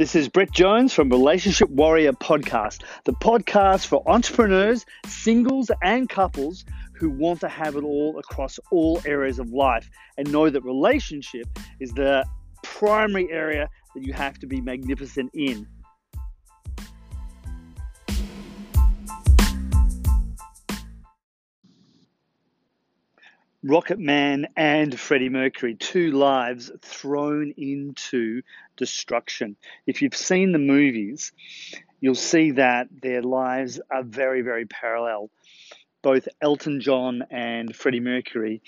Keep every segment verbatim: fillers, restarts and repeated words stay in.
This is Brett Jones from Relationship Warrior Podcast, the podcast for entrepreneurs, singles, and couples who want to have it all across all areas of life and know that relationship is the primary area that you have to be magnificent in. Rocket Man and Freddie Mercury, two lives thrown into destruction. If you've seen the movies, you'll see that their lives are very, very parallel. Both Elton John and Freddie Mercury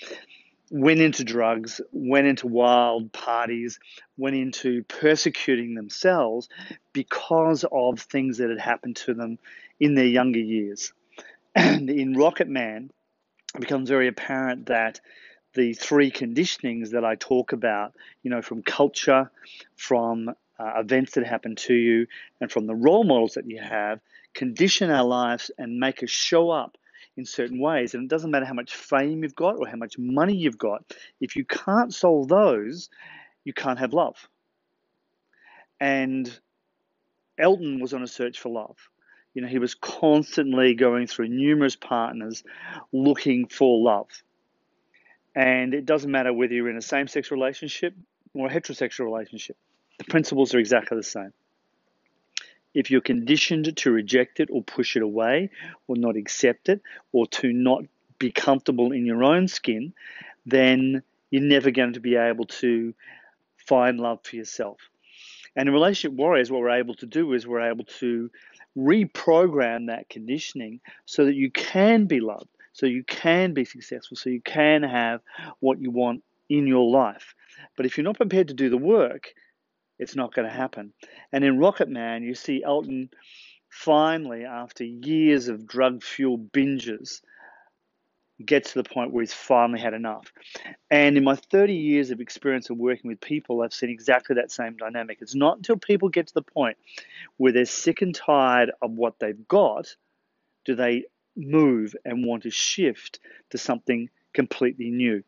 went into drugs, went into wild parties, went into persecuting themselves because of things that had happened to them in their younger years. And in Rocket Man, it becomes very apparent that the three conditionings that I talk about, you know, from culture, from uh, events that happen to you, and from the role models that you have, condition our lives and make us show up in certain ways. And it doesn't matter how much fame you've got or how much money you've got. If you can't solve those, you can't have love. And Elton was on a search for love. You know, he was constantly going through numerous partners looking for love. And it doesn't matter whether you're in a same-sex relationship or a heterosexual relationship. The principles are exactly the same. If you're conditioned to reject it or push it away or not accept it or to not be comfortable in your own skin, then you're never going to be able to find love for yourself. And in Relationship Warriors, what we're able to do is we're able to reprogram that conditioning so that you can be loved, so you can be successful, so you can have what you want in your life. But if you're not prepared to do the work, it's not going to happen. And in Rocket Man, you see Elton finally, after years of drug-fueled binges, gets to the point where he's finally had enough. And in my thirty years of experience of working with people, I've seen exactly that same dynamic. It's not until people get to the point where they're sick and tired of what they've got, do they move and want to shift to something completely new.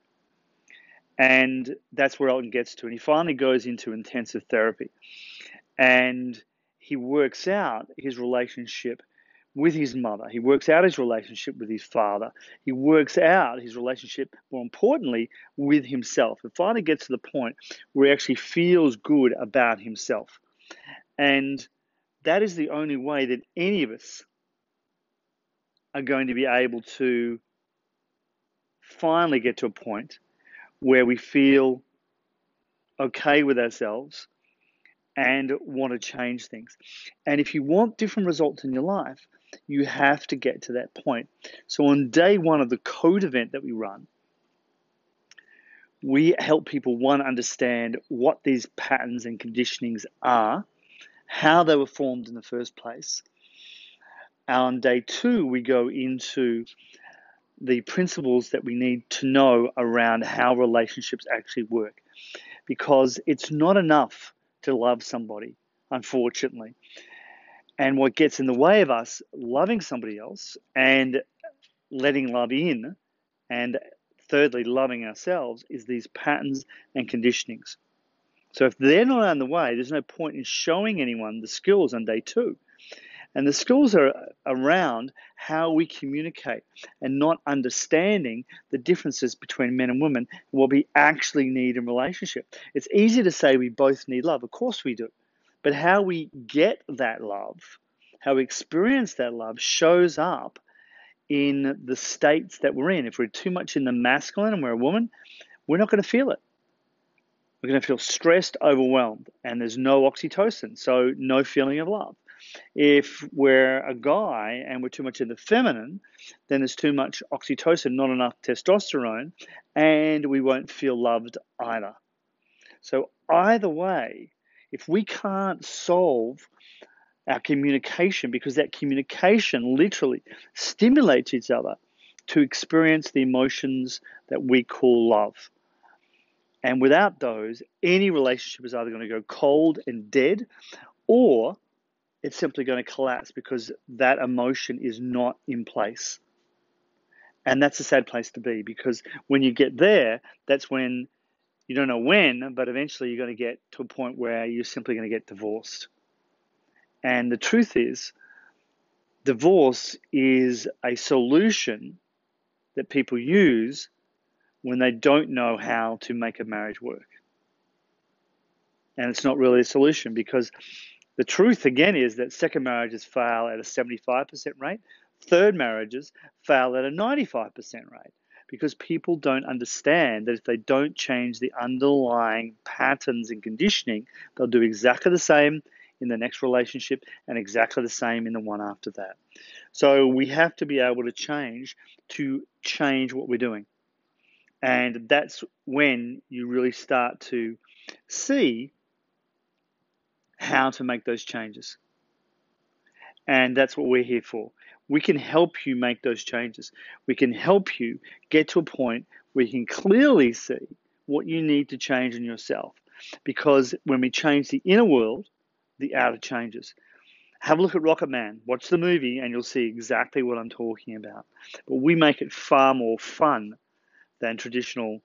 And that's where Elton gets to. And he finally goes into intensive therapy. And he works out his relationship with his mother. He works out his relationship with his father. He works out his relationship, more importantly, with himself. It finally gets to the point where he actually feels good about himself. And that is the only way that any of us are going to be able to finally get to a point where we feel okay with ourselves and want to change things. And if you want different results in your life, you have to get to that point. So on day one of the code event that we run, we help people, one, understand what these patterns and conditionings are, how they were formed in the first place. On day two, we go into the principles that we need to know around how relationships actually work. Because it's not enough to love somebody, unfortunately. And what gets in the way of us loving somebody else and letting love in, and thirdly, loving ourselves, is these patterns and conditionings. So if they're not on the way, there's no point in showing anyone the skills on day two. And the skills are around how we communicate and not understanding the differences between men and women and what we actually need in relationship. It's easy to say we both need love. Of course we do. But how we get that love, how we experience that love, shows up in the states that we're in. If we're too much in the masculine and we're a woman, we're not going to feel it. We're going to feel stressed, overwhelmed, and there's no oxytocin, so no feeling of love. If we're a guy and we're too much in the feminine, then there's too much oxytocin, not enough testosterone, and we won't feel loved either. So either way, if we can't solve our communication, because that communication literally stimulates each other to experience the emotions that we call love. And without those, any relationship is either going to go cold and dead, or it's simply going to collapse because that emotion is not in place. And that's a sad place to be, because when you get there, that's when you don't know when, but eventually you're going to get to a point where you're simply going to get divorced. And the truth is, divorce is a solution that people use when they don't know how to make a marriage work. And it's not really a solution, because the truth, again, is that second marriages fail at a seventy-five percent rate. Third marriages fail at a ninety-five percent rate, because people don't understand that if they don't change the underlying patterns and conditioning, they'll do exactly the same in the next relationship and exactly the same in the one after that. So we have to be able to change to change what we're doing. And that's when you really start to see how to make those changes. And that's what we're here for. We can help you make those changes. We can help you get to a point where you can clearly see what you need to change in yourself. Because when we change the inner world, the outer changes. Have a look at Rocket Man. Watch the movie and you'll see exactly what I'm talking about. But we make it far more fun than traditional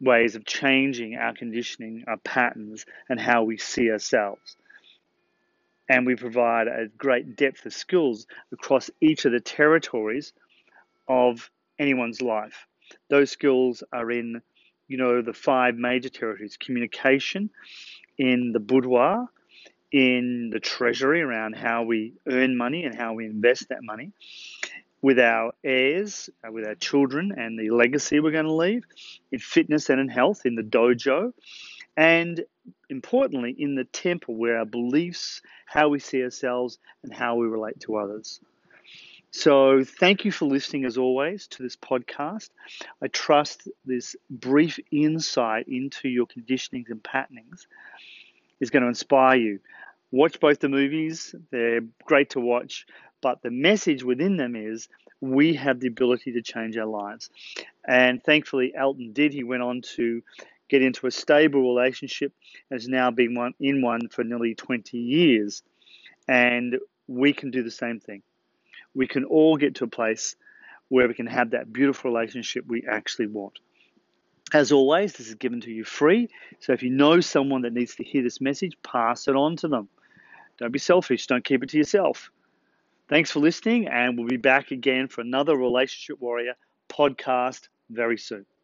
ways of changing our conditioning, our patterns, and how we see ourselves. And we provide a great depth of skills across each of the territories of anyone's life. Those skills are in, you know, the five major territories: communication, in the boudoir, in the treasury around how we earn money and how we invest that money, with our heirs, with our children and the legacy we're going to leave, in fitness and in health, in the dojo, and importantly, in the temple, where our beliefs, how we see ourselves, and how we relate to others. So thank you for listening, as always, to this podcast. I trust this brief insight into your conditionings and patternings is going to inspire you. Watch both the movies. They're great to watch. But the message within them is we have the ability to change our lives. And thankfully, Elton did. He went on to get into a stable relationship and has now been one, in one for nearly twenty years. And we can do the same thing. We can all get to a place where we can have that beautiful relationship we actually want. As always, this is given to you free. So if you know someone that needs to hear this message, pass it on to them. Don't be selfish. Don't keep it to yourself. Thanks for listening, and we'll be back again for another Relationship Warrior podcast very soon.